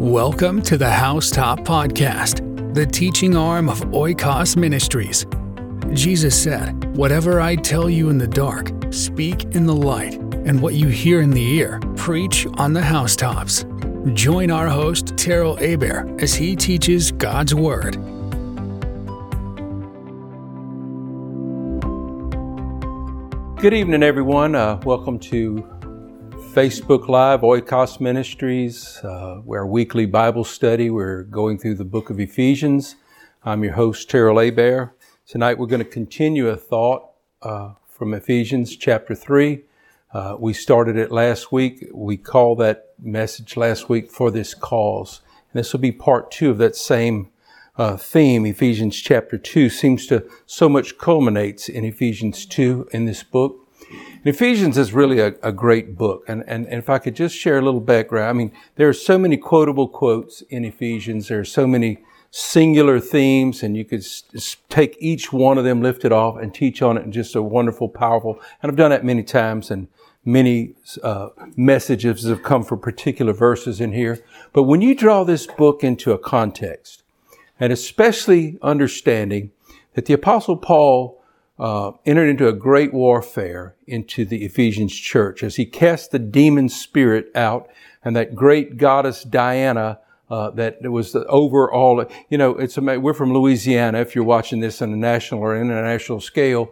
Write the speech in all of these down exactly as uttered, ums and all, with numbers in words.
Welcome to the Housetop Podcast, the teaching arm of Oikos Ministries. Jesus said, "Whatever I tell you in the dark, speak in the light, and what you hear in the ear, preach on the housetops." Join our host, Terrell Abair, as he teaches God's Word. Good evening, everyone. Uh, welcome to Facebook Live, Oikos Ministries, uh, our weekly Bible study. We're going through the book of Ephesians. I'm your host, Terrell Abair. Tonight we're going to continue a thought uh, from Ephesians chapter three. Uh, we started it last week. We called that message last week, "For This Cause." And this will be part two of that same uh, theme. Ephesians chapter two seems to so much culminates in Ephesians two in this book. Ephesians is really a, a great book. And, and, and if I could just share a little background, I mean, there are so many quotable quotes in Ephesians. There are so many singular themes, and you could s- take each one of them, lift it off, and teach on it in just a wonderful, powerful. And I've done that many times, and many uh, messages have come from particular verses in here. But when you draw this book into a context, and especially understanding that the Apostle Paul Uh, entered into a great warfare into the Ephesians church as he cast the demon spirit out, and that great goddess Diana uh, that was the overall, you know, it's amazing. We're from Louisiana. If you're watching this on a national or international scale,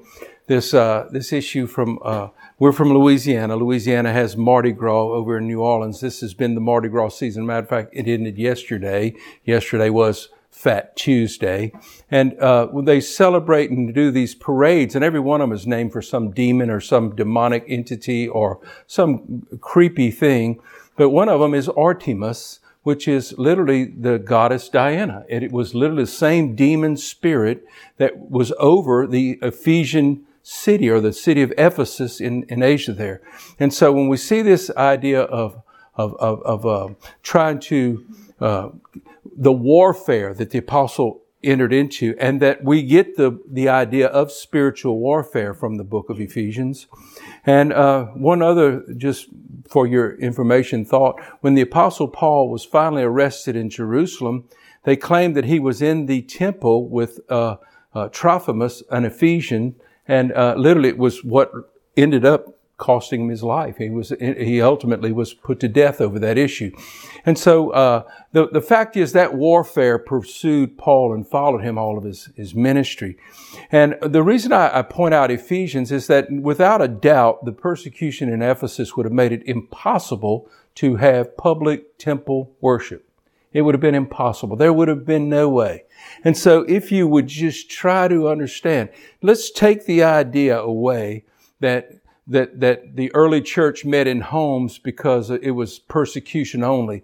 this uh, this issue from uh, we're from Louisiana. Louisiana has Mardi Gras over in New Orleans. This has been the Mardi Gras season. Matter of fact, it ended yesterday. Yesterday was Fat Tuesday. And uh they celebrate and do these parades, and every one of them is named for some demon or some demonic entity or some creepy thing. But one of them is Artemis, which is literally the goddess Diana. And it was literally the same demon spirit that was over the Ephesian city, or the city of Ephesus in, in Asia there. And so when we see this idea of of of, of uh, trying to uh the warfare that the apostle entered into, and that we get the, the idea of spiritual warfare from the book of Ephesians. And uh, one other, just for your information, thought, when the apostle Paul was finally arrested in Jerusalem, they claimed that he was in the temple with uh, uh, Trophimus, an Ephesian, and uh, literally it was what ended up costing him his life. He was, he ultimately was put to death over that issue. And so, uh, the, the fact is that warfare pursued Paul and followed him all of his, his ministry. And the reason I, I point out Ephesians is that without a doubt, the persecution in Ephesus would have made it impossible to have public temple worship. It would have been impossible. There would have been no way. And so if you would just try to understand, let's take the idea away that that that the early church met in homes because it was persecution only.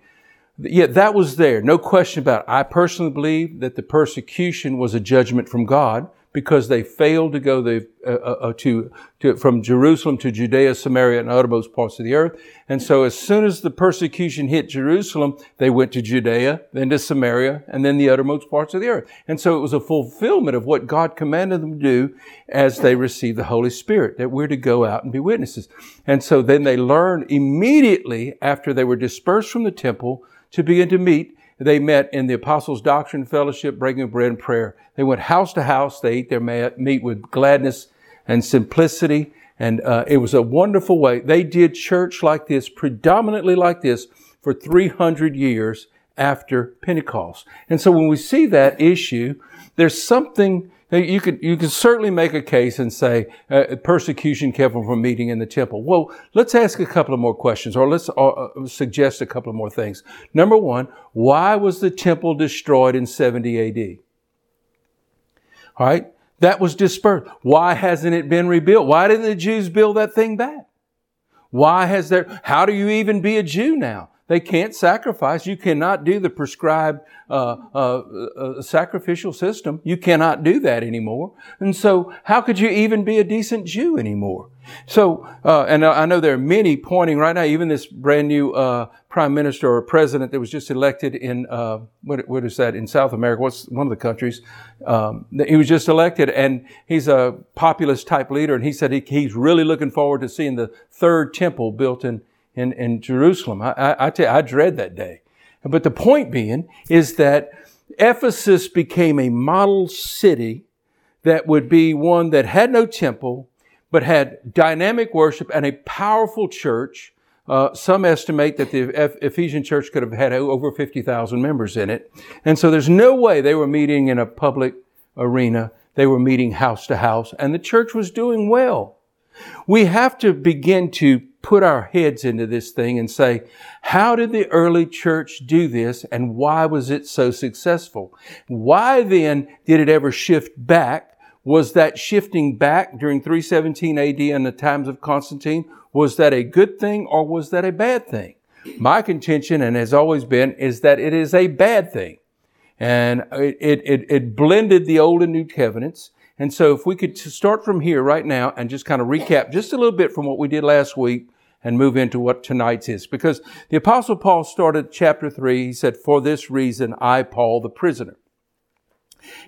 Yet yeah, that was there, no question about it. I personally believe that the persecution was a judgment from God because they failed to go the, uh, uh, to, to from Jerusalem to Judea, Samaria, and uttermost parts of the earth. And so as soon as the persecution hit Jerusalem, they went to Judea, then to Samaria, and then the uttermost parts of the earth. And so it was a fulfillment of what God commanded them to do as they received the Holy Spirit, that we're to go out and be witnesses. And so then they learned immediately after they were dispersed from the temple to begin to meet. They met in the apostles' doctrine, fellowship, breaking of bread, and prayer. They went house to house. They ate their meat with gladness and simplicity. And uh, it was a wonderful way. They did church like this, predominantly like this, for three hundred years after Pentecost. And so when we see that issue, there's something that you could, you could certainly make a case and say, uh, persecution kept them from meeting in the temple. Well, let's ask a couple of more questions, or let's uh, suggest a couple of more things. Number one, why was the temple destroyed in seventy A D? All right. That was dispersed. Why hasn't it been rebuilt? Why didn't the Jews build that thing back? Why has there, how do you even be a Jew now? They can't sacrifice. You cannot do the prescribed uh, uh, uh, sacrificial system. You cannot do that anymore. And so how could you even be a decent Jew anymore? So, uh, and I know there are many pointing right now, even this brand new uh, prime minister or president that was just elected in, uh, what, what is that, in South America, what's one of the countries, um, he was just elected, and he's a populist type leader, and he said he, he's really looking forward to seeing the third temple built in In, in Jerusalem. I, I, I, tell you, I dread that day. But the point being is that Ephesus became a model city that would be one that had no temple, but had dynamic worship and a powerful church. Uh, some estimate that the Ephesian church could have had over fifty thousand members in it. And so there's no way they were meeting in a public arena. They were meeting house to house, and the church was doing well. We have to begin to put our heads into this thing and say, how did the early church do this, and why was it so successful? Why then did it ever shift back? Was that shifting back during three seventeen A D and the times of Constantine, was that a good thing or was that a bad thing? My contention, and has always been, is that it is a bad thing. And it, it, it blended the Old and New Covenants. And so if we could start from here right now and just kind of recap just a little bit from what we did last week and move into what tonight's is. Because the Apostle Paul started chapter three. He said, "For this reason, I, Paul, the prisoner."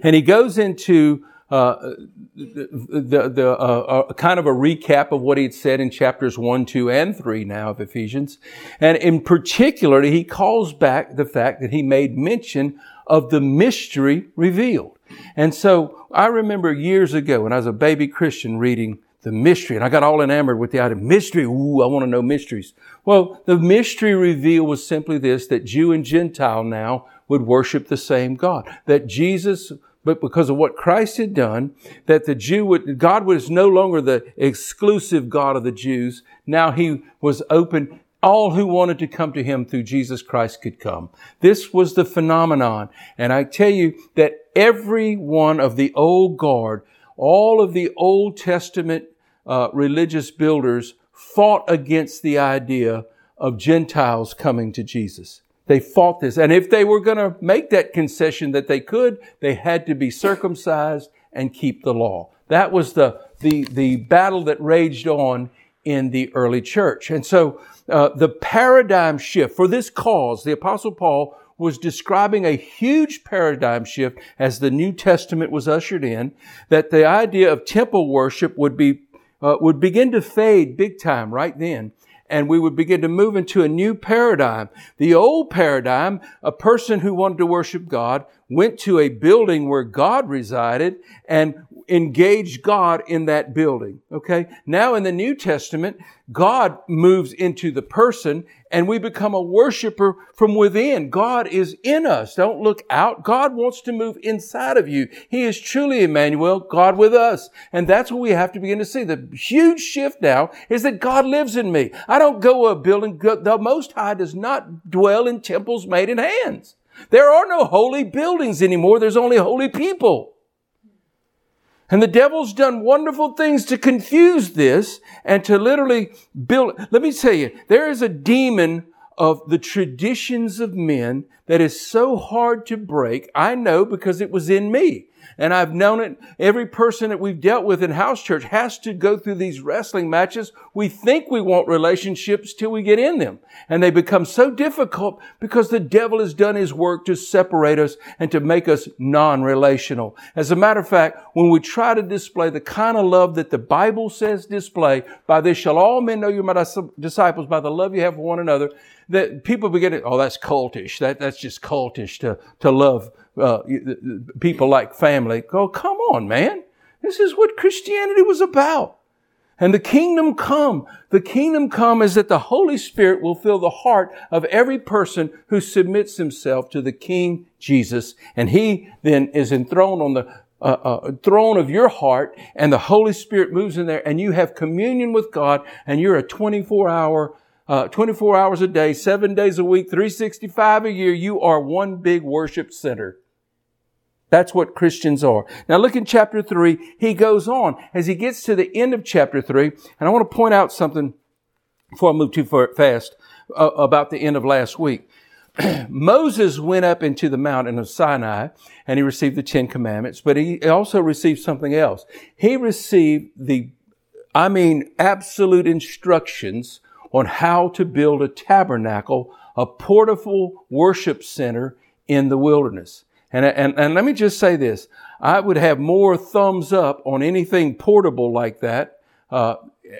And he goes into Uh, the, the, uh, uh, kind of a recap of what he had said in chapters one, two, and three now of Ephesians. And in particular, he calls back the fact that he made mention of the mystery revealed. And so I remember years ago when I was a baby Christian reading the mystery, and I got all enamored with the idea of mystery. Ooh, I want to know mysteries. Well, the mystery reveal was simply this, that Jew and Gentile now would worship the same God, that Jesus, but because of what Christ had done, that the Jew would, God was no longer the exclusive God of the Jews. Now he was open. All who wanted to come to him through Jesus Christ could come. This was the phenomenon. And I tell you that every one of the old guard, all of the Old Testament uh, religious builders fought against the idea of Gentiles coming to Jesus. They fought this. And if they were going to make that concession that they could, they had to be circumcised and keep the law. That was the, the, the battle that raged on in the early church. And so uh, the paradigm shift for this cause, the Apostle Paul was describing a huge paradigm shift as the New Testament was ushered in, that the idea of temple worship would be uh, would begin to fade big time right then. And we would begin to move into a new paradigm. The old paradigm, a person who wanted to worship God went to a building where God resided and engaged God in that building. Okay. Now in the New Testament, God moves into the person and we become a worshiper from within. God is in us. Don't look out. God wants to move inside of you. He is truly Emmanuel, God with us. And that's what we have to begin to see. The huge shift now is that God lives in me. I don't go to a building. The Most High does not dwell in temples made in hands. There are no holy buildings anymore. There's only holy people. And the devil's done wonderful things to confuse this and to literally build. Let me tell you, there is a demon of the traditions of men that is so hard to break. I know because it was in me. And I've known it. Every person that we've dealt with in house church has to go through these wrestling matches. We think we want relationships till we get in them. And they become so difficult because the devil has done his work to separate us and to make us non-relational. As a matter of fact, when we try to display the kind of love that the Bible says display, by this shall all men know you're my disciples, by the love you have for one another, that people begin to, oh, that's cultish. That, that's just cultish to, to love Uh, people like family. Go, come on, man. This is what Christianity was about. And the kingdom come. The kingdom come is that the Holy Spirit will fill the heart of every person who submits himself to the King Jesus. And he then is enthroned on the uh, uh, throne of your heart, and the Holy Spirit moves in there, and you have communion with God, and you're a twenty-four hour Uh, twenty-four hours a day, seven days a week, three sixty-five a year, you are one big worship center. That's what Christians are. Now look in chapter three. He goes on as he gets to the end of chapter three. And I want to point out something before I move too far, fast uh, about the end of last week. Moses went up into the mountain of Sinai and he received the Ten Commandments, but he also received something else. He received the, I mean, absolute instructions on how to build a tabernacle, a portable worship center in the wilderness. And, and, and let me just say this. I would have more thumbs up on anything portable like that uh,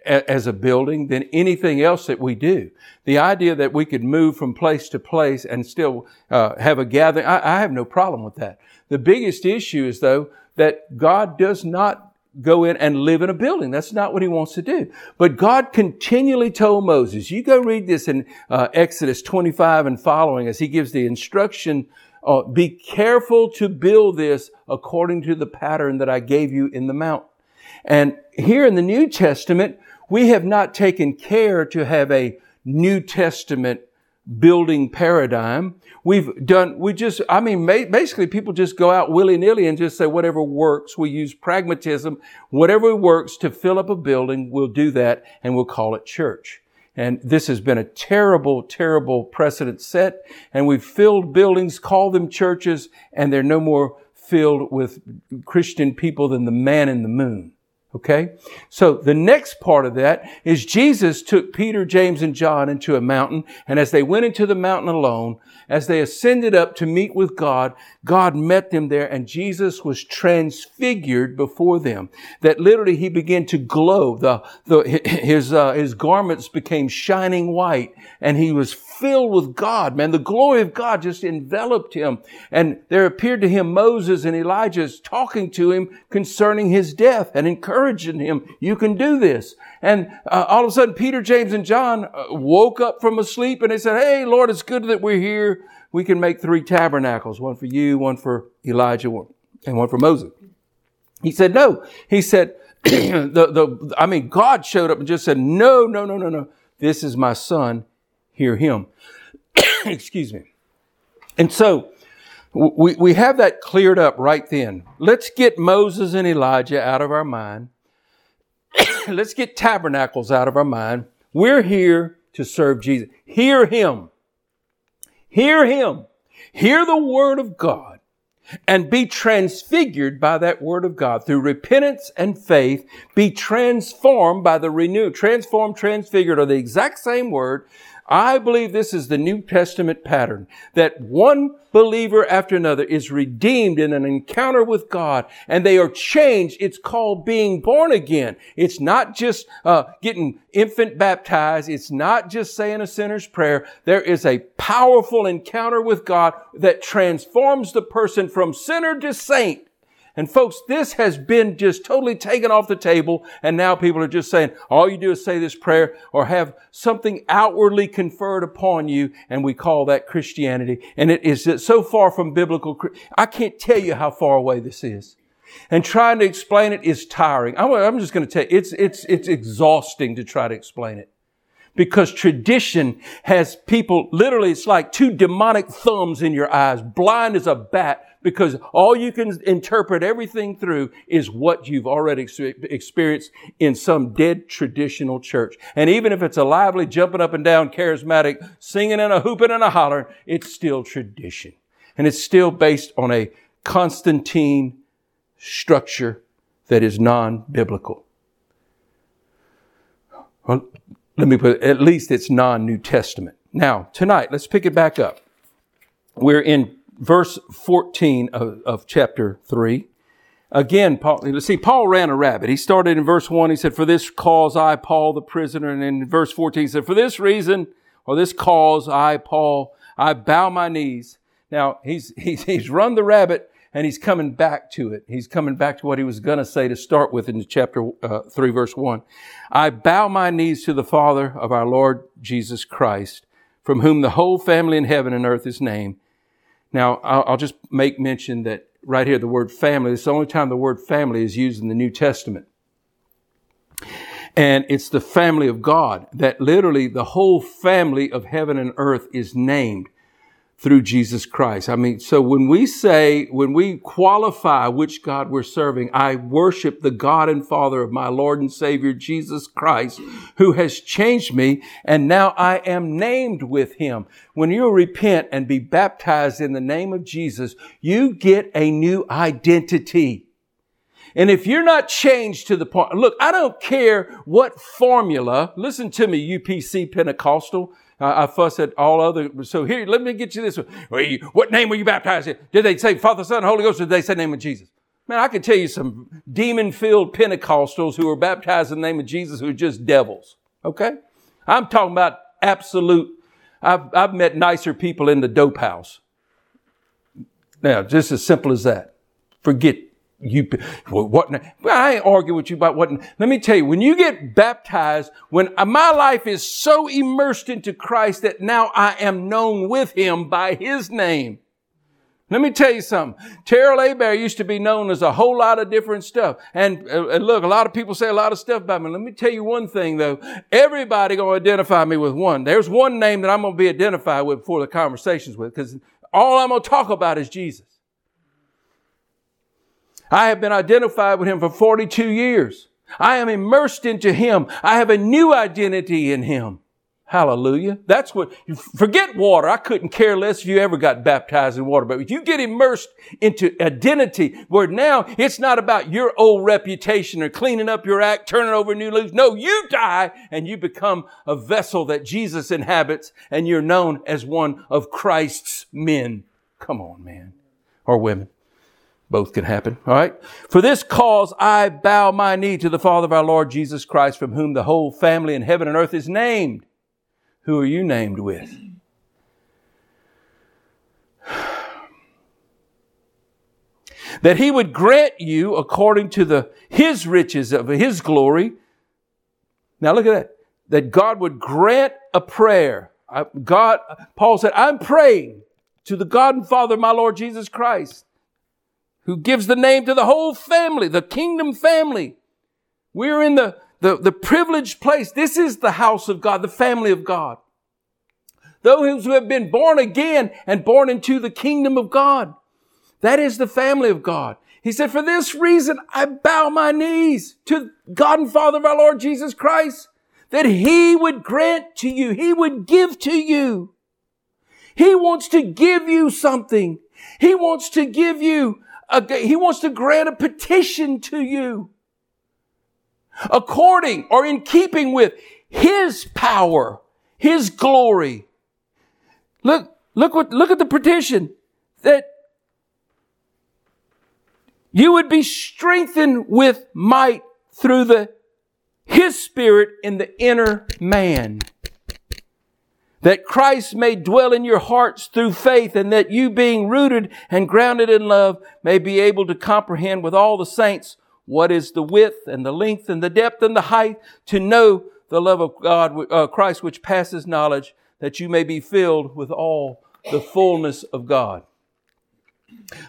as a building than anything else that we do. The idea that we could move from place to place and still uh, have a gathering, I, I have no problem with that. The biggest issue is, though, that God does not go in and live in a building. That's not what He wants to do. But God continually told Moses, you go read this in uh, Exodus twenty-five and following as He gives the instruction, uh, be careful to build this according to the pattern that I gave you in the mount. And here in the New Testament, we have not taken care to have a New Testament building paradigm. We've done, we just, I mean, basically people just go out willy-nilly and just say whatever works. We use pragmatism. Whatever works to fill up a building, we'll do that and we'll call it church. And this has been a terrible, terrible precedent set. And we've filled buildings, called them churches, and they're no more filled with Christian people than the man in the moon. Okay? So the next part of that is Jesus took Peter, James, and John into a mountain. And as they went into the mountain alone, as they ascended up to meet with God, God met them there, and Jesus was transfigured before them. That literally He began to glow. The, the, his, uh, his garments became shining white, and He was filled with God. Man, the glory of God just enveloped Him. And there appeared to Him Moses and Elijah talking to Him concerning His death and encouraging Him, you can do this. And uh, all of a sudden, Peter, James, and John uh, woke up from a sleep, and they said, hey, Lord, it's good that we're here. We can make three tabernacles, one for you, one for Elijah, one, and one for Moses. He said, no. He said, the, the, I mean, God showed up and just said, no, no, no, no, no. This is my son. Hear him. Excuse me. And so, We we have that cleared up right then. Let's get Moses and Elijah out of our mind. Let's get tabernacles out of our mind. We're here to serve Jesus. Hear Him. Hear Him. Hear the Word of God and be transfigured by that Word of God. Through repentance and faith, be transformed by the renew. Transformed, transfigured are the exact same word. I believe this is the New Testament pattern, that one believer after another is redeemed in an encounter with God, and they are changed. It's called being born again. It's not just uh, getting infant baptized. It's not just saying a sinner's prayer. There is a powerful encounter with God that transforms the person from sinner to saint. And folks, this has been just totally taken off the table. And now people are just saying, all you do is say this prayer or have something outwardly conferred upon you. And we call that Christianity. And it is so far from biblical. I can't tell you how far away this is. And trying to explain it is tiring. I'm just going to tell you, it's, it's, it's exhausting to try to explain it. Because tradition has people, literally, it's like two demonic thumbs in your eyes, blind as a bat, because all you can interpret everything through is what you've already ex- experienced in some dead traditional church. And even if it's a lively, jumping up and down, charismatic, singing and a hooping and a hollering, it's still tradition. And it's still based on a Constantine structure that is non-biblical. Well, let me put it, at least it's non-New Testament. Now, tonight, let's pick it back up. We're in verse fourteen of, of chapter three. Again, Paul, let's see, Paul ran a rabbit. He started in verse one. He said, for this cause I, Paul, the prisoner. And in verse fourteen, he said, for this reason, or this cause I, Paul, I bow my knees. Now, he's, he's, he's run the rabbit and he's coming back to it. He's coming back to what he was going to say to start with in chapter uh, three, verse one. I bow my knees to the Father of our Lord Jesus Christ, from whom the whole family in heaven and earth is named. Now, I'll just make mention that right here, the word family, it's the only time the word family is used in the New Testament. And it's the family of God, that literally the whole family of heaven and earth is named through Jesus Christ. I mean, so when we say, when we qualify which God we're serving, I worship the God and Father of my Lord and Savior, Jesus Christ, who has changed me, and now I am named with Him. When you repent and be baptized in the name of Jesus, you get a new identity. And if you're not changed to the point, look, I don't care what formula, listen to me, U P C Pentecostal, I fuss at all other. So here, let me get you this one. What name were you baptized in? Did they say Father, Son, Holy Ghost, or did they say the name of Jesus? Man, I could tell you some demon-filled Pentecostals who are baptized in the name of Jesus who are just devils. Okay? I'm talking about absolute. I've, I've met nicer people in the dope house. Now, just as simple as that. Forget you. What? I ain't arguing with you about what. Let me tell you, when you get baptized, when my life is so immersed into Christ that now I am known with him by his name. Let me tell you something. Terrell Abair used to be known as a whole lot of different stuff. And uh, look, a lot of people say a lot of stuff about me. Let me tell you one thing, though. Everybody going to identify me with one. There's one name that I'm going to be identified with before the conversation's with, because all I'm going to talk about is Jesus. I have been identified with him for forty-two years. I am immersed into him. I have a new identity in him. Hallelujah. That's what, forget water. I couldn't care less if you ever got baptized in water. But if you get immersed into identity, where now it's not about your old reputation or cleaning up your act, turning over new leaves. No, you die and you become a vessel that Jesus inhabits, and you're known as one of Christ's men. Come on, man. Or women. Both can happen. All right. For this cause, I bow my knee to the Father of our Lord Jesus Christ, from whom the whole family in heaven and earth is named. Who are you named with? That he would grant you according to the his riches of his glory. Now look at that. That God would grant a prayer. I, God, Paul said, I'm praying to the God and Father of my Lord Jesus Christ, who gives the name to the whole family, the kingdom family. We're in the The, the privileged place. This is the house of God, the family of God. Those who have been born again and born into the kingdom of God. That is the family of God. He said, for this reason, I bow my knees to God and Father of our Lord Jesus Christ, that he would grant to you. He would give to you. He wants to give you something. He wants to give you, a, he wants to grant a petition to you. According or in keeping with his power, his glory. Look, look what, look at the petition, that you would be strengthened with might through the, his spirit in the inner man. That Christ may dwell in your hearts through faith, and that you, being rooted and grounded in love, may be able to comprehend with all the saints what is the width and the length and the depth and the height, to know the love of God, uh, Christ, which passes knowledge, that you may be filled with all the fullness of God.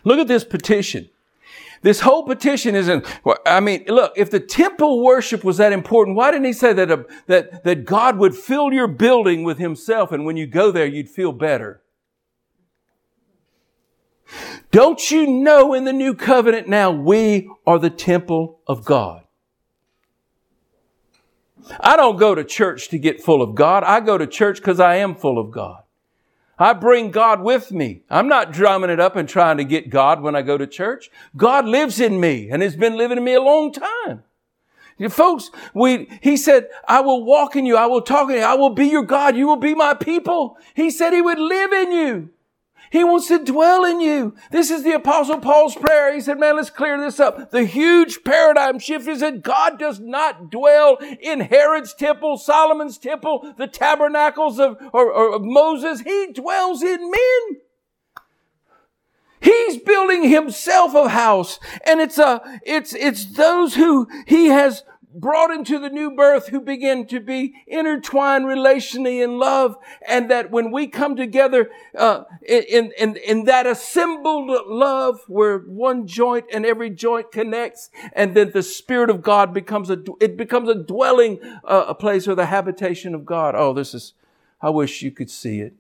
Look at this petition. This whole petition isn't, I mean, look, if the temple worship was that important, why didn't he say that, a, that, that God would fill your building with himself, and when you go there, you'd feel better? Don't you know in the new covenant now we are the temple of God? I don't go to church to get full of God. I go to church because I am full of God. I bring God with me. I'm not drumming it up and trying to get God when I go to church. God lives in me and has been living in me a long time. You folks, we, he said, I will walk in you. I will talk in you. I will be your God. You will be my people. He said he would live in you. He wants to dwell in you. This is the Apostle Paul's prayer. He said, man, let's clear this up. The huge paradigm shift is that God does not dwell in Herod's temple, Solomon's temple, the tabernacles of or, or of Moses. He dwells in men. He's building himself a house. And it's a, it's, it's those who he has brought into the new birth, who begin to be intertwined relationally in love, and that when we come together uh, in, in, in that assembled love, where one joint and every joint connects, and then the Spirit of God becomes a, it becomes a dwelling, uh, a place, or the habitation of God. Oh, this is, I wish you could see it.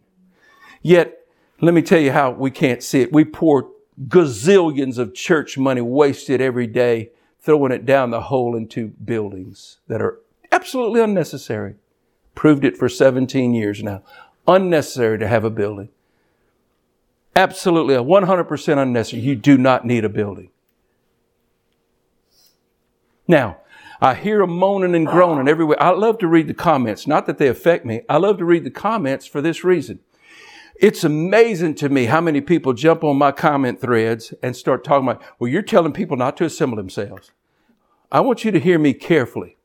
Yet, let me tell you how we can't see it. We pour gazillions of church money wasted every day, throwing it down the hole into buildings that are absolutely unnecessary. Proved it for seventeen years now. Unnecessary to have a building. Absolutely, one hundred percent unnecessary. You do not need a building. Now, I hear a moaning and groaning everywhere. I love to read the comments. Not that they affect me. I love to read the comments for this reason. It's amazing to me how many people jump on my comment threads and start talking about, well, you're telling people not to assemble themselves. I want you to hear me carefully.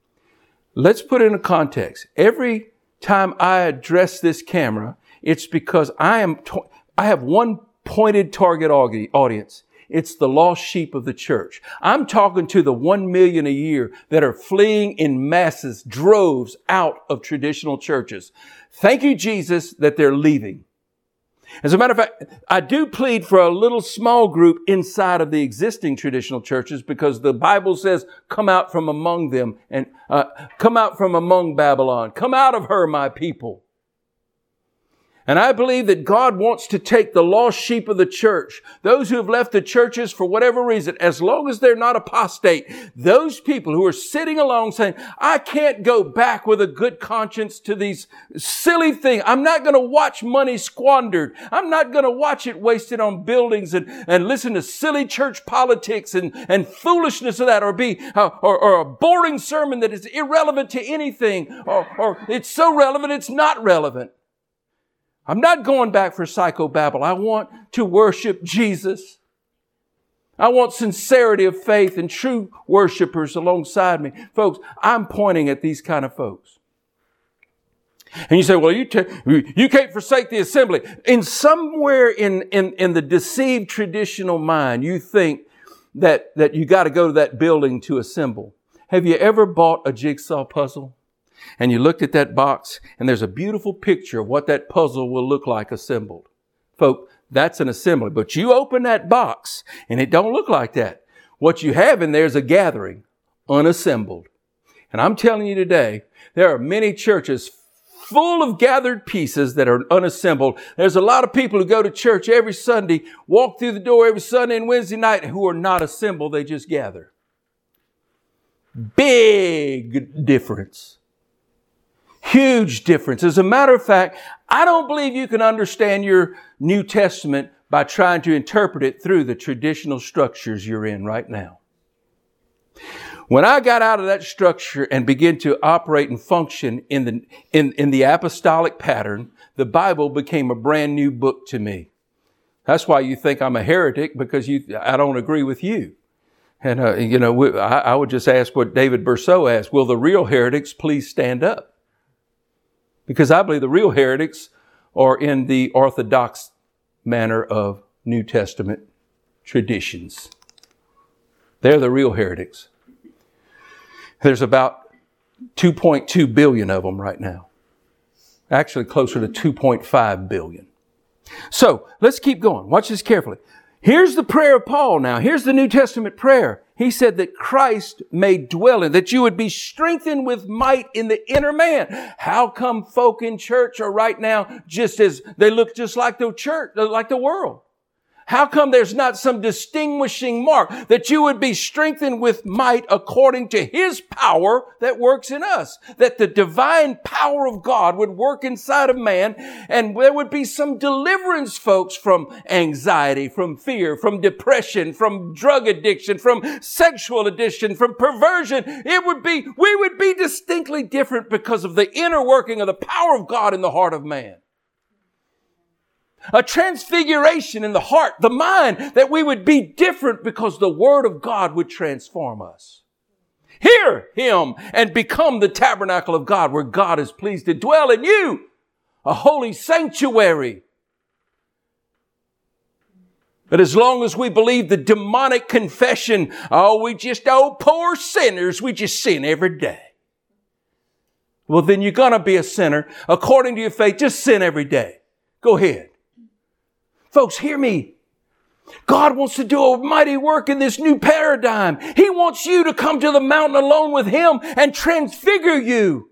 Let's put it in a context. Every time I address this camera, it's because I am, to- I have one pointed target audience. It's the lost sheep of the church. I'm talking to the one million a year that are fleeing in masses, droves out of traditional churches. Thank you, Jesus, that they're leaving. As a matter of fact, I do plead for a little small group inside of the existing traditional churches, because the Bible says, come out from among them and uh, come out from among Babylon. Come out of her, my people. And I believe that God wants to take the lost sheep of the church, those who have left the churches for whatever reason, as long as they're not apostate, those people who are sitting along saying, I can't go back with a good conscience to these silly things. I'm not going to watch money squandered. I'm not going to watch it wasted on buildings and, and listen to silly church politics and, and foolishness of that, or be uh, or, or a boring sermon that is irrelevant to anything, or, or it's so relevant it's not relevant. I'm not going back for psychobabble. I want to worship Jesus. I want sincerity of faith and true worshipers alongside me. Folks, I'm pointing at these kind of folks. And you say, well, you t- you can't forsake the assembly. In somewhere in, in, in the deceived traditional mind, you think that, that you got to go to that building to assemble. Have you ever bought a jigsaw puzzle? And you looked at that box, and there's a beautiful picture of what that puzzle will look like assembled. Folks, that's an assembly. But you open that box, and it don't look like that. What you have in there is a gathering, unassembled. And I'm telling you today, there are many churches full of gathered pieces that are unassembled. There's a lot of people who go to church every Sunday, walk through the door every Sunday and Wednesday night, who are not assembled. They just gather. Big difference. Huge difference. As a matter of fact, I don't believe you can understand your New Testament by trying to interpret it through the traditional structures you're in right now. When I got out of that structure and began to operate and function in the, in, in the apostolic pattern, the Bible became a brand new book to me. That's why you think I'm a heretic, because you, I don't agree with you. And, uh, you know, we, I, I would just ask what David Berceau asked, will the real heretics please stand up? Because I believe the real heretics are in the orthodox manner of New Testament traditions. They're the real heretics. There's about two point two billion of them right now. Actually, closer to two point five billion. So let's keep going. Watch this carefully. Here's the prayer of Paul now. Here's the New Testament prayer. He said that Christ may dwell in, that you would be strengthened with might in the inner man. How come folk in church are right now just as they look just like the church, like the world? How come there's not some distinguishing mark that you would be strengthened with might according to his power that works in us? That the divine power of God would work inside of man, and there would be some deliverance, folks, from anxiety, from fear, from depression, from drug addiction, from sexual addiction, from perversion. It would be, we would be distinctly different because of the inner working of the power of God in the heart of man. A transfiguration in the heart, the mind, that we would be different because the Word of God would transform us. Hear Him and become the tabernacle of God, where God is pleased to dwell in you, a holy sanctuary. But as long as we believe the demonic confession, oh, we just, oh, poor sinners, we just sin every day. Well, then you're going to be a sinner. According to your faith, just sin every day. Go ahead. Folks, hear me. God wants to do a mighty work in this new paradigm. He wants you to come to the mountain alone with Him and transfigure you.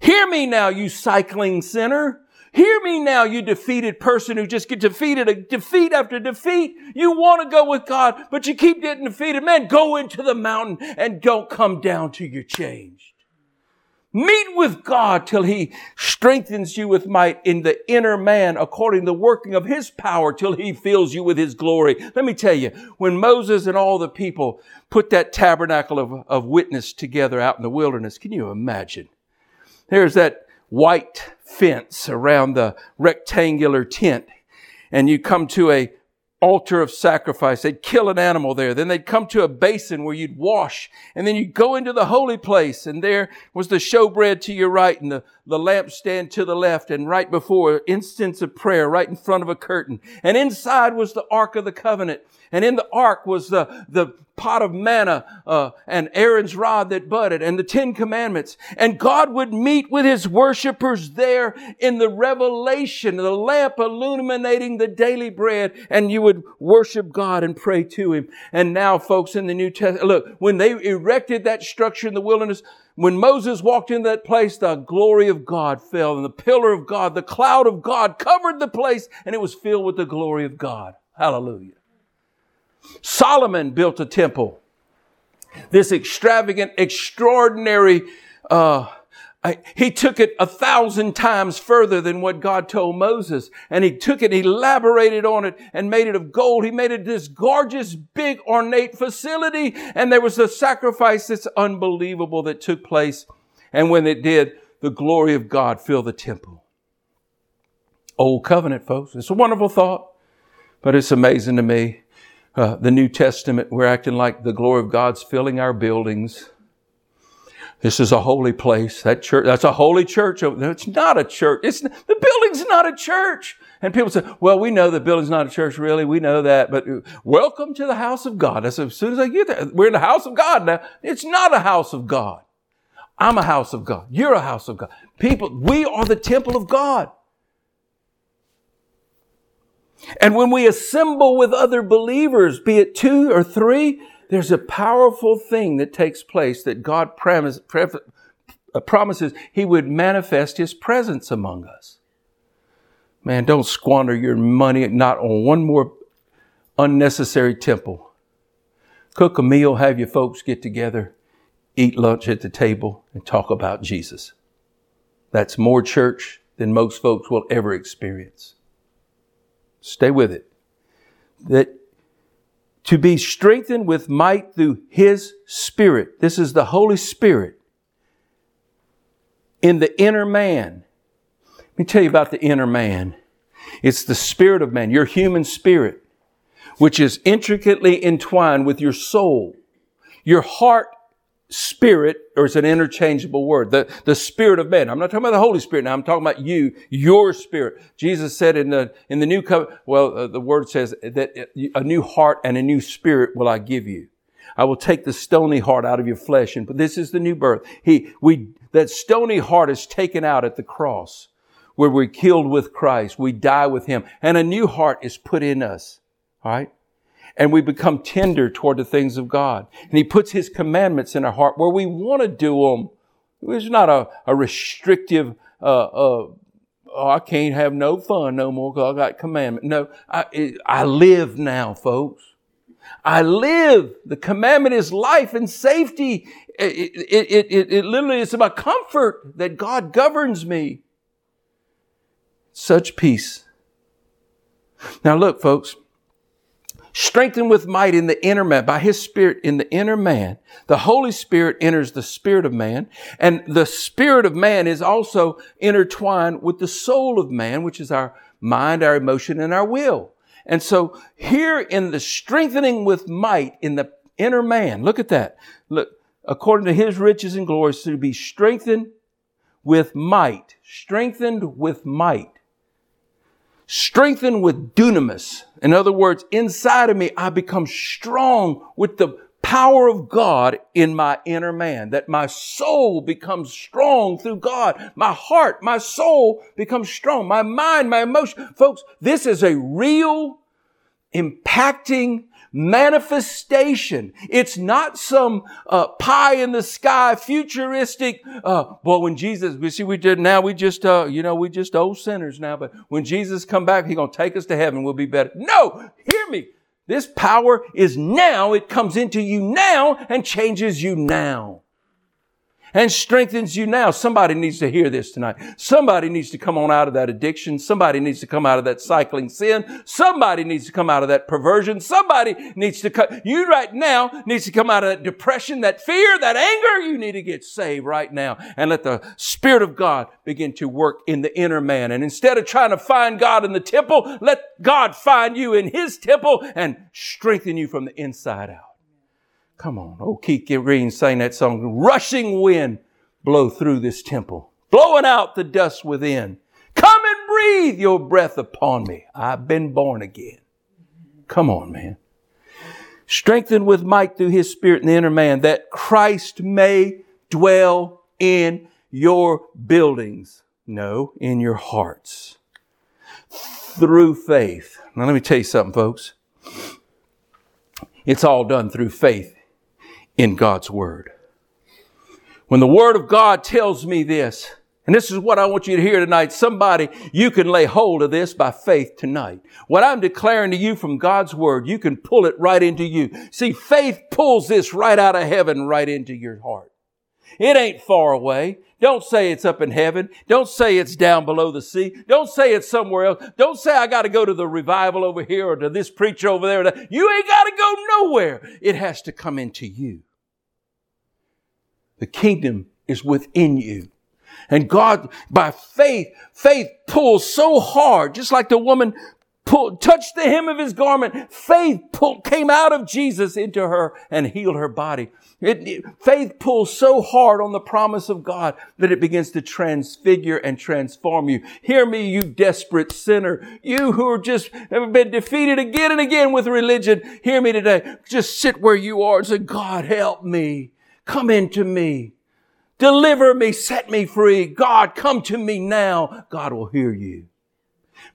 Hear me now, you cycling sinner. Hear me now, you defeated person who just gets defeated, defeat after defeat. You want to go with God, but you keep getting defeated. Man, go into the mountain and don't come down till you're changed. Meet with God till He strengthens you with might in the inner man according to the working of His power, till He fills you with His glory. Let me tell you, when Moses and all the people put that tabernacle of, of witness together out in the wilderness, can you imagine? There's that white fence around the rectangular tent, and you come to a altar of sacrifice. They'd kill an animal there. Then they'd come to a basin where you'd wash. And then you'd go into the holy place. And there was the showbread to your right and the, the lampstand to the left. And right before, incense of prayer right in front of a curtain. And inside was the Ark of the Covenant. And in the Ark was the, the pot of manna uh, and Aaron's rod that budded and the Ten Commandments. And God would meet with His worshipers there in the revelation, the lamp illuminating the daily bread. And you would worship God and pray to Him. And now, folks, in the New Testament, look, when they erected that structure in the wilderness, when Moses walked into that place, the glory of God fell and the pillar of God, the cloud of God covered the place, and it was filled with the glory of God. Hallelujah. Solomon built a temple. This extravagant, extraordinary, uh, I, he took it a thousand times further than what God told Moses. And he took it, elaborated on it, and made it of gold. He made it this gorgeous, big, ornate facility. And there was a sacrifice that's unbelievable that took place. And when it did, the glory of God filled the temple. Old covenant, folks. It's a wonderful thought, but it's amazing to me. Uh, the New Testament, we're acting like the glory of God's filling our buildings. This is a holy place. That church, that's a holy church. It's not a church. It's not, the building's not a church. And people say, well, we know the building's not a church, really. We know that. But welcome to the house of God. That's as soon as I get there. We're in the house of God now. It's not a house of God. I'm a house of God. You're a house of God. People, we are the temple of God. And when we assemble with other believers, be it two or three, there's a powerful thing that takes place that God promise, pre- promises He would manifest His presence among us. Man, don't squander your money not on one more unnecessary temple. Cook a meal, have your folks get together, eat lunch at the table, and talk about Jesus. That's more church than most folks will ever experience. Stay with it. That to be strengthened with might through His Spirit. This is the Holy Spirit in the inner man. Let me tell you about the inner man. It's the spirit of man, your human spirit, which is intricately entwined with your soul. Your heart spirit, or it's an interchangeable word. The, the spirit of man. I'm not talking about the Holy Spirit now. I'm talking about you, your spirit. Jesus said in the, in the new covenant, well, uh, the word says that a new heart and a new spirit will I give you. I will take the stony heart out of your flesh. And but this is the new birth. He, we, that stony heart is taken out at the cross where we're killed with Christ. We die with Him and a new heart is put in us. All right. And we become tender toward the things of God. And He puts His commandments in our heart where we want to do them. There's not a, a restrictive, uh, uh, oh, I can't have no fun no more because I got commandment. No, I, I live now, folks. I live. The commandment is life and safety. It, it, it, it literally is about comfort that God governs me. Such peace. Now look, folks. Strengthened with might in the inner man, by His Spirit in the inner man. The Holy Spirit enters the spirit of man. And the spirit of man is also intertwined with the soul of man, which is our mind, our emotion, and our will. And so here in the strengthening with might in the inner man, look at that. Look, according to His riches and glories, to be strengthened with might. Strengthened with might. Strengthened with dunamis. In other words, inside of me, I become strong with the power of God in my inner man. That my soul becomes strong through God. My heart, my soul becomes strong. My mind, my emotion. Folks, this is a real, impacting manifestation. It's not some uh, pie in the sky, futuristic. Uh, well, when Jesus, we see, we did now. We just, uh, you know, we just old sinners now. But when Jesus come back, He's gonna take us to heaven. We'll be better. No, hear me. This power is now. It comes into you now and changes you now. and strengthens you now. Somebody needs to hear this tonight. Somebody needs to come on out of that addiction. Somebody needs to come out of that cycling sin. Somebody needs to come out of that perversion. Somebody needs to come. You right now needs to come out of that depression, that fear, that anger. You need to get saved right now and let the Spirit of God begin to work in the inner man. And instead of trying to find God in the temple, let God find you in His temple and strengthen you from the inside out. Come on. Oh, Keith Green sang that song. Rushing wind, blow through this temple, blowing out the dust within. Come and breathe your breath upon me. I've been born again. Come on, man. Strengthened with might through His Spirit in the inner man, that Christ may dwell in your buildings. No, in your hearts. Through faith. Now, let me tell you something, folks. It's all done through faith in God's Word. When the Word of God tells me this, and this is what I want you to hear tonight, somebody, you can lay hold of this by faith tonight. What I'm declaring to you from God's Word, you can pull it right into you. See, faith pulls this right out of heaven, right into your heart. It ain't far away. Don't say it's up in heaven. Don't say it's down below the sea. Don't say it's somewhere else. Don't say I got to go to the revival over here or to this preacher over there. You ain't got to go nowhere. It has to come into you. The kingdom is within you. And God, by faith, faith pulls so hard, just like the woman pulled, touched the hem of His garment. Faith pulled, came out of Jesus into her and healed her body. It, it, faith pulls so hard on the promise of God that it begins to transfigure and transform you. Hear me, you desperate sinner. You who are just have been defeated again and again with religion. Hear me today. Just sit where you are and say, God, help me. Come into me. Deliver me. Set me free. God, come to me now. God will hear you.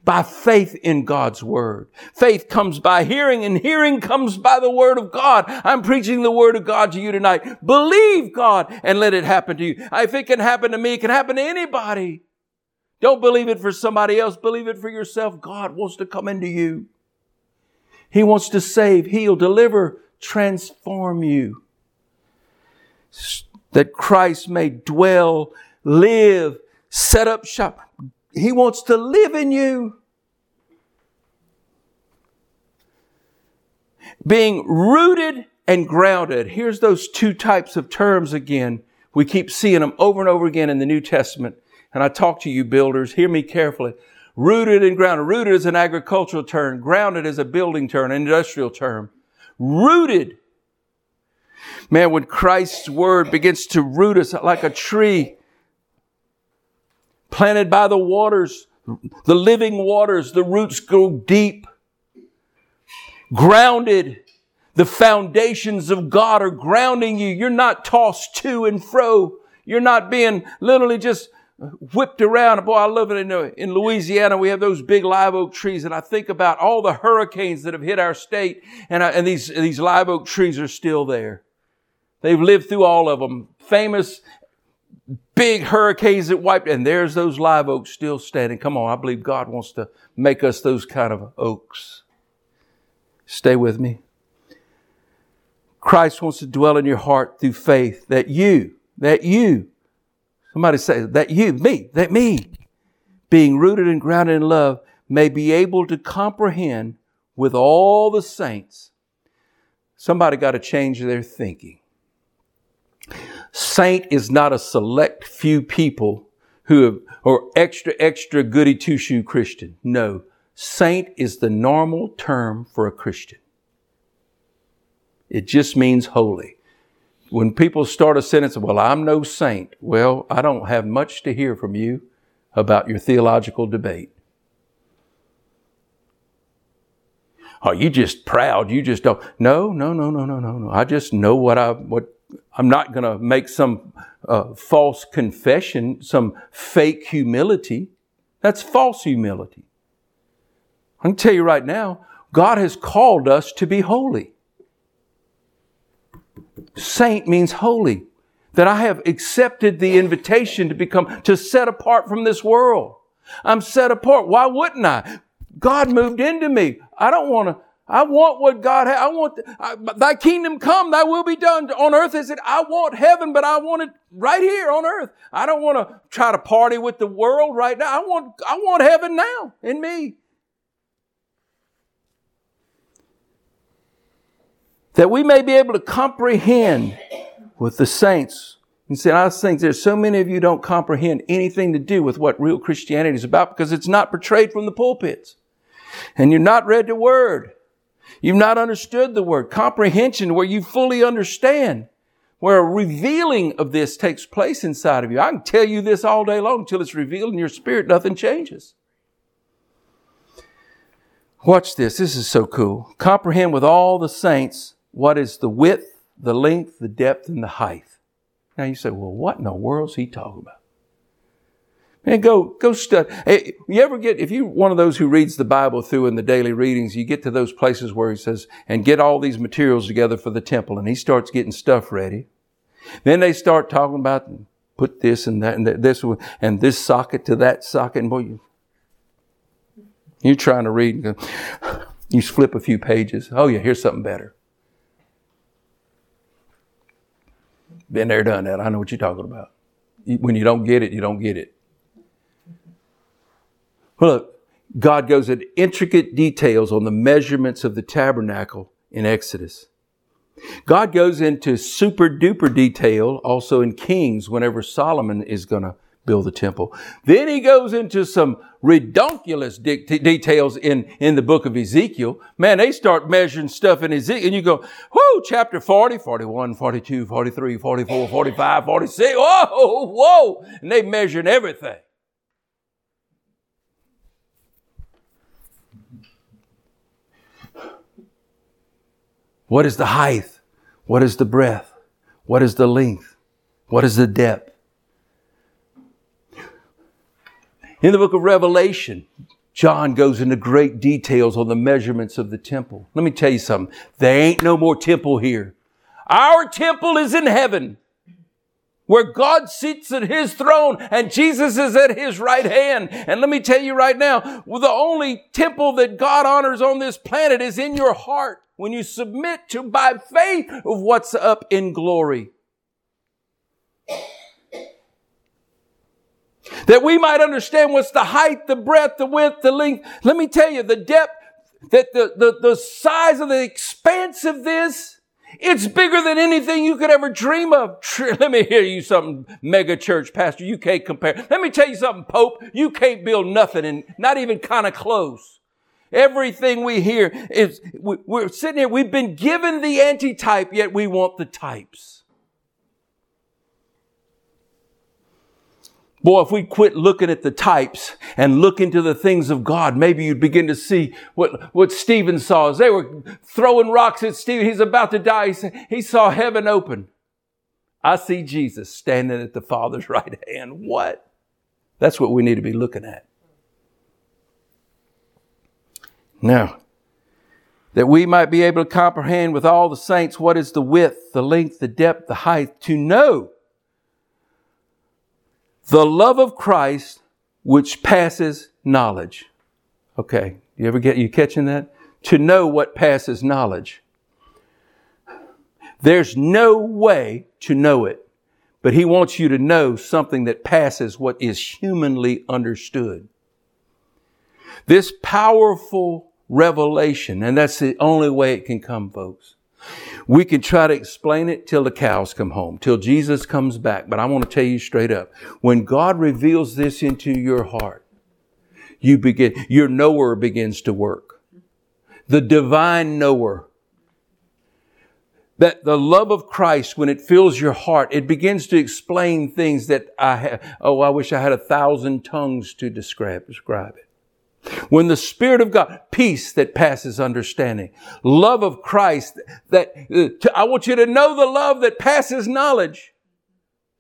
By faith in God's Word. Faith comes by hearing, and hearing comes by the Word of God. I'm preaching the Word of God to you tonight. Believe God and let it happen to you. If it can happen to me, it can happen to anybody. Don't believe it for somebody else. Believe it for yourself. God wants to come into you. He wants to save, heal, deliver, transform you. That Christ may dwell, live, set up shop. He wants to live in you. Being rooted and grounded. Here's those two types of terms again. We keep seeing them over and over again in the New Testament. And I talk to you builders. Hear me carefully. Rooted and grounded. Rooted is an agricultural term. Grounded is a building term, an industrial term. Rooted. Man, when Christ's Word begins to root us like a tree, planted by the waters, the living waters, the roots go deep. Grounded, the foundations of God are grounding you. You're not tossed to and fro. You're not being literally just whipped around. Boy, I love it. In, in Louisiana, we have those big live oak trees. And I think about all the hurricanes that have hit our state. And, I, and these, these live oak trees are still there. They've lived through all of them. Famous big hurricanes that wiped, and there's those live oaks still standing. Come on, I believe God wants to make us those kind of oaks. Stay with me. Christ wants to dwell in your heart through faith that you, that you, somebody say, that you, me, that me, being rooted and grounded in love, may be able to comprehend with all the saints. Somebody got to change their thinking. Saint is not a select few people who have, or extra, extra goody two-shoe Christian. No, saint is the normal term for a Christian. It just means holy. When people start a sentence, well, I'm no saint. Well, I don't have much to hear from you about your theological debate. Oh, you just proud. You just don't. No, no, no, no, no, no, no. I just know what I, what, I'm not going to make some uh, false confession, some fake humility. That's false humility. I can tell you right now, God has called us to be holy. Saint means holy. That I have accepted the invitation to become, to set apart from this world. I'm set apart. Why wouldn't I? God moved into me. I don't want to. I want what God has. I want the, I, thy kingdom come, thy will be done on earth as it. I want heaven, but I want it right here on earth. I don't want to try to party with the world right now. I want, I want heaven now in me. That we may be able to comprehend with the saints. And said, I think there's so many of you don't comprehend anything to do with what real Christianity is about because it's not portrayed from the pulpits. And you've not read the Word. You've not understood the Word. Comprehension where you fully understand, where a revealing of this takes place inside of you. I can tell you this all day long until it's revealed in your spirit. Nothing changes. Watch this. This is so cool. Comprehend with all the saints what is the width, the length, the depth, and the height. Now you say, well, what in the world's he talking about? Man, go, go study. Hey, you ever get, if you're one of those who reads the Bible through in the daily readings, you get to those places where he says, and get all these materials together for the temple. And he starts getting stuff ready. Then they start talking about, put this and that and this one, and this socket to that socket. And boy, you, you're trying to read. And go, you flip a few pages. Oh yeah, here's something better. Been there, done that. I know what you're talking about. When you don't get it, you don't get it. Well, look, God goes into intricate details on the measurements of the tabernacle in Exodus. God goes into super duper detail also in Kings whenever Solomon is going to build the temple. Then he goes into some redonkulous de- de- details in, in the book of Ezekiel. Man, they start measuring stuff in Ezekiel and you go, whoo, chapter forty, forty-one, forty-two, forty-three, forty-four, forty-five, forty-six. Whoa, whoa. And they measuring everything. What is the height? What is the breadth? What is the length? What is the depth? In the book of Revelation, John goes into great details on the measurements of the temple. Let me tell you something. There ain't no more temple here. Our temple is in heaven, where God sits at his throne and Jesus is at his right hand. And let me tell you right now, well, the only temple that God honors on this planet is in your heart when you submit to by faith of what's up in glory. That we might understand what's the height, the breadth, the width, the length. Let me tell you, the depth, that the, the, the size of the expanse of this, it's bigger than anything you could ever dream of. Let me hear you something, mega church pastor. You can't compare. Let me tell you something, Pope. You can't build nothing and not even kind of close. Everything we hear is, we're sitting here, we've been given the antitype, yet we want the types. Boy, if we quit looking at the types and look into the things of God, maybe you'd begin to see what, what Stephen saw. As they were throwing rocks at Stephen, he's about to die. He, said, he saw heaven open. I see Jesus standing at the Father's right hand. What? That's what we need to be looking at. Now, that we might be able to comprehend with all the saints what is the width, the length, the depth, the height, to know the love of Christ, which passes knowledge. Okay. You ever get, you catching that? To know what passes knowledge. There's no way to know it, but he wants you to know something that passes what is humanly understood. This powerful revelation, and that's the only way it can come, folks. We can try to explain it till the cows come home, till Jesus comes back. But I want to tell you straight up, when God reveals this into your heart, you begin, your knower begins to work. The divine knower. That the love of Christ, when it fills your heart, it begins to explain things that I have. Oh, I wish I had a thousand tongues to describe, describe it. When the Spirit of God, peace that passes understanding, love of Christ, that uh, to, I want you to know the love that passes knowledge.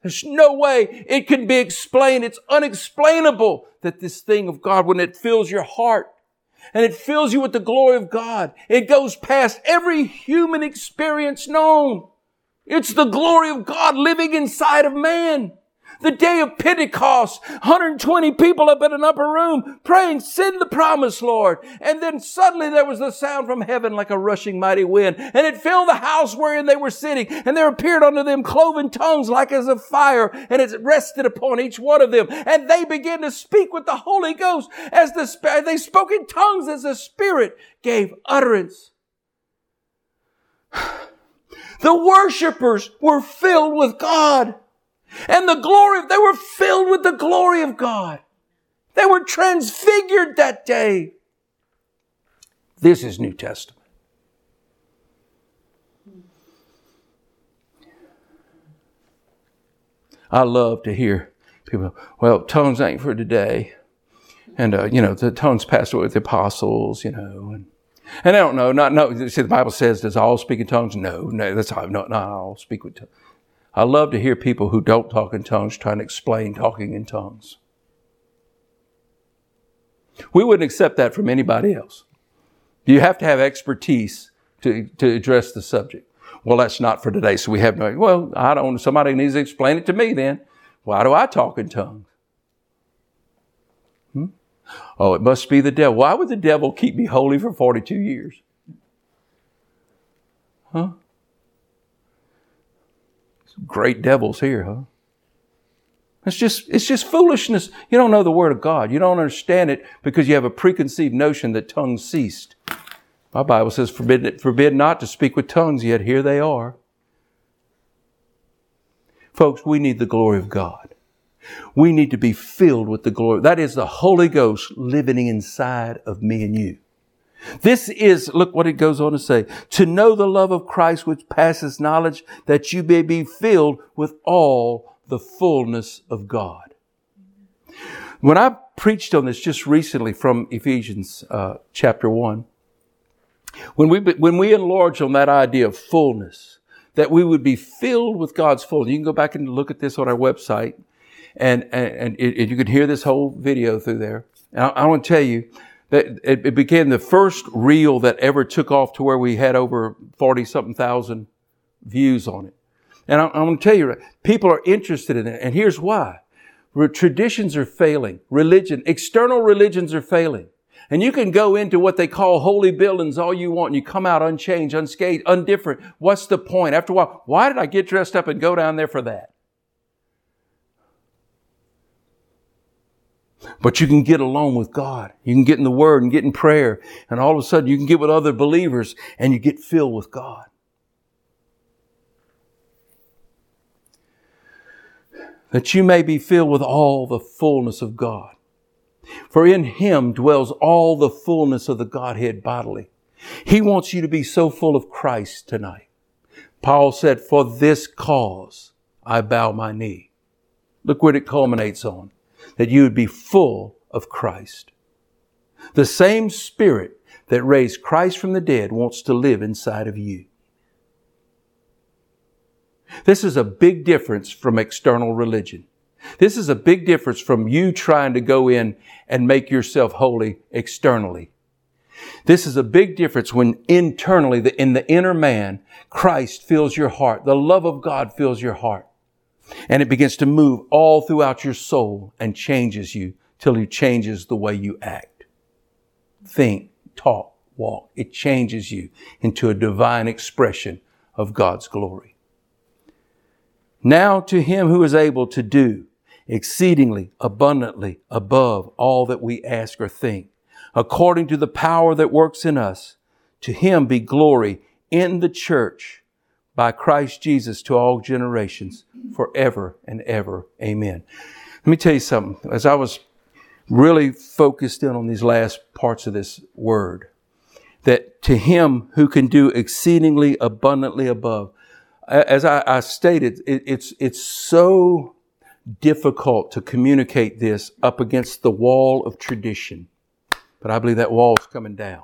There's no way it can be explained. It's unexplainable that this thing of God, when it fills your heart and it fills you with the glory of God, it goes past every human experience known. It's the glory of God living inside of man. The day of Pentecost, one hundred twenty people up in an upper room praying, send the promise, Lord. And then suddenly there was the sound from heaven like a rushing mighty wind, and it filled the house wherein they were sitting. And there appeared unto them cloven tongues like as of fire, and it rested upon each one of them. And they began to speak with the Holy Ghost as the Spirit. They spoke in tongues as the Spirit gave utterance. The worshipers were filled with God, and the glory, they were filled with the glory of God. They were transfigured that day. This is New Testament. I love to hear people, well, tongues ain't for today. And, uh, you know, the tongues passed away with the apostles, you know, and And I don't know, not, no, see, the Bible says, does all speak in tongues? No, no, that's how, not, not all speak with tongues. I love to hear people who don't talk in tongues trying to explain talking in tongues. We wouldn't accept that from anybody else. You have to have expertise to, to address the subject. Well, that's not for today, so we have no, well, I don't, somebody needs to explain it to me then. Why do I talk in tongues? Hmm? Oh, it must be the devil. Why would the devil keep me holy for forty-two years? Huh? Some great devils here, huh? It's just, it's just foolishness. You don't know the Word of God. You don't understand it because you have a preconceived notion that tongues ceased. My Bible says, forbid, forbid not to speak with tongues, yet here they are. Folks, we need the glory of God. We need to be filled with the glory. That is the Holy Ghost living inside of me and you. This is, look what it goes on to say, to know the love of Christ which passes knowledge, that you may be filled with all the fullness of God. When I preached on this just recently from Ephesians uh, chapter one, when we when we enlarged on that idea of fullness, that we would be filled with God's fullness. You can go back and look at this on our website. And, and, and it, you could hear this whole video through there. And I, I want to tell you that it, it became the first reel that ever took off to where we had over forty something thousand views on it. And I, I want to tell you, people are interested in it. And here's why. Traditions are failing. Religion, external religions are failing. And you can go into what they call holy buildings all you want, and you come out unchanged, unscathed, undifferent. What's the point? After a while, why did I get dressed up and go down there for that? But you can get alone with God. You can get in the Word and get in prayer. And all of a sudden you can get with other believers and you get filled with God. That you may be filled with all the fullness of God. For in Him dwells all the fullness of the Godhead bodily. He wants you to be so full of Christ tonight. Paul said, for this cause I bow my knee. Look what it culminates on. That you would be full of Christ. The same Spirit that raised Christ from the dead wants to live inside of you. This is a big difference from external religion. This is a big difference from you trying to go in and make yourself holy externally. This is a big difference when internally, in the inner man, Christ fills your heart. The love of God fills your heart. And it begins to move all throughout your soul and changes you till it changes the way you act. Think, talk, walk. It changes you into a divine expression of God's glory. Now to Him who is able to do exceedingly abundantly above all that we ask or think, according to the power that works in us, to Him be glory in the church by Christ Jesus to all generations, forever and ever. Amen. Let me tell you something. As I was really focused in on these last parts of this word, that to Him who can do exceedingly abundantly above, as I, I stated, it, it's, it's so difficult to communicate this up against the wall of tradition. But I believe that wall is coming down.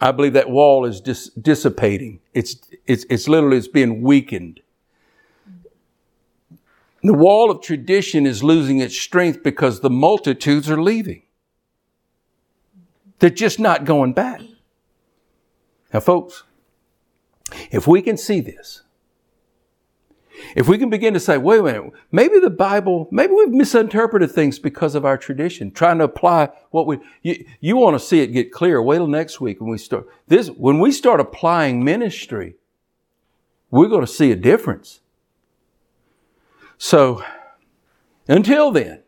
I believe that wall is dis- dissipating. It's, it's, it's literally, it's being weakened. The wall of tradition is losing its strength because the multitudes are leaving. They're just not going back. Now, folks, if we can see this, If we can begin to say, wait a minute, maybe the Bible, maybe we've misinterpreted things because of our tradition, trying to apply what we, you, you want to see it get clear. Wait till next week when we start this, when we start applying ministry, we're going to see a difference. So until then,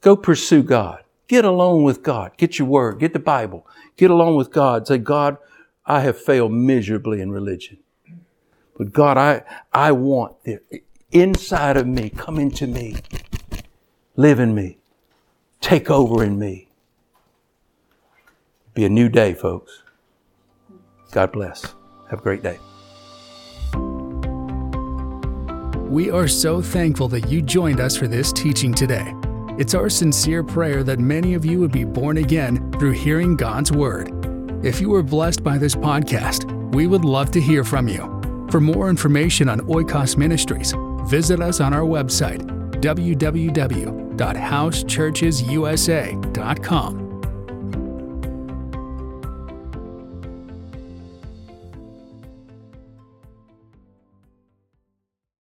go pursue God. Get along with God. Get your word. Get the Bible. Get along with God. Say, God, I have failed miserably in religion. But God, I, I want the inside of me, come into me, live in me, take over in me. Be a new day, folks. God bless. Have a great day. We are so thankful that you joined us for this teaching today. It's our sincere prayer that many of you would be born again through hearing God's word. If you were blessed by this podcast, we would love to hear from you. For more information on Oikos Ministries, visit us on our website, w w w dot house churches u s a dot com.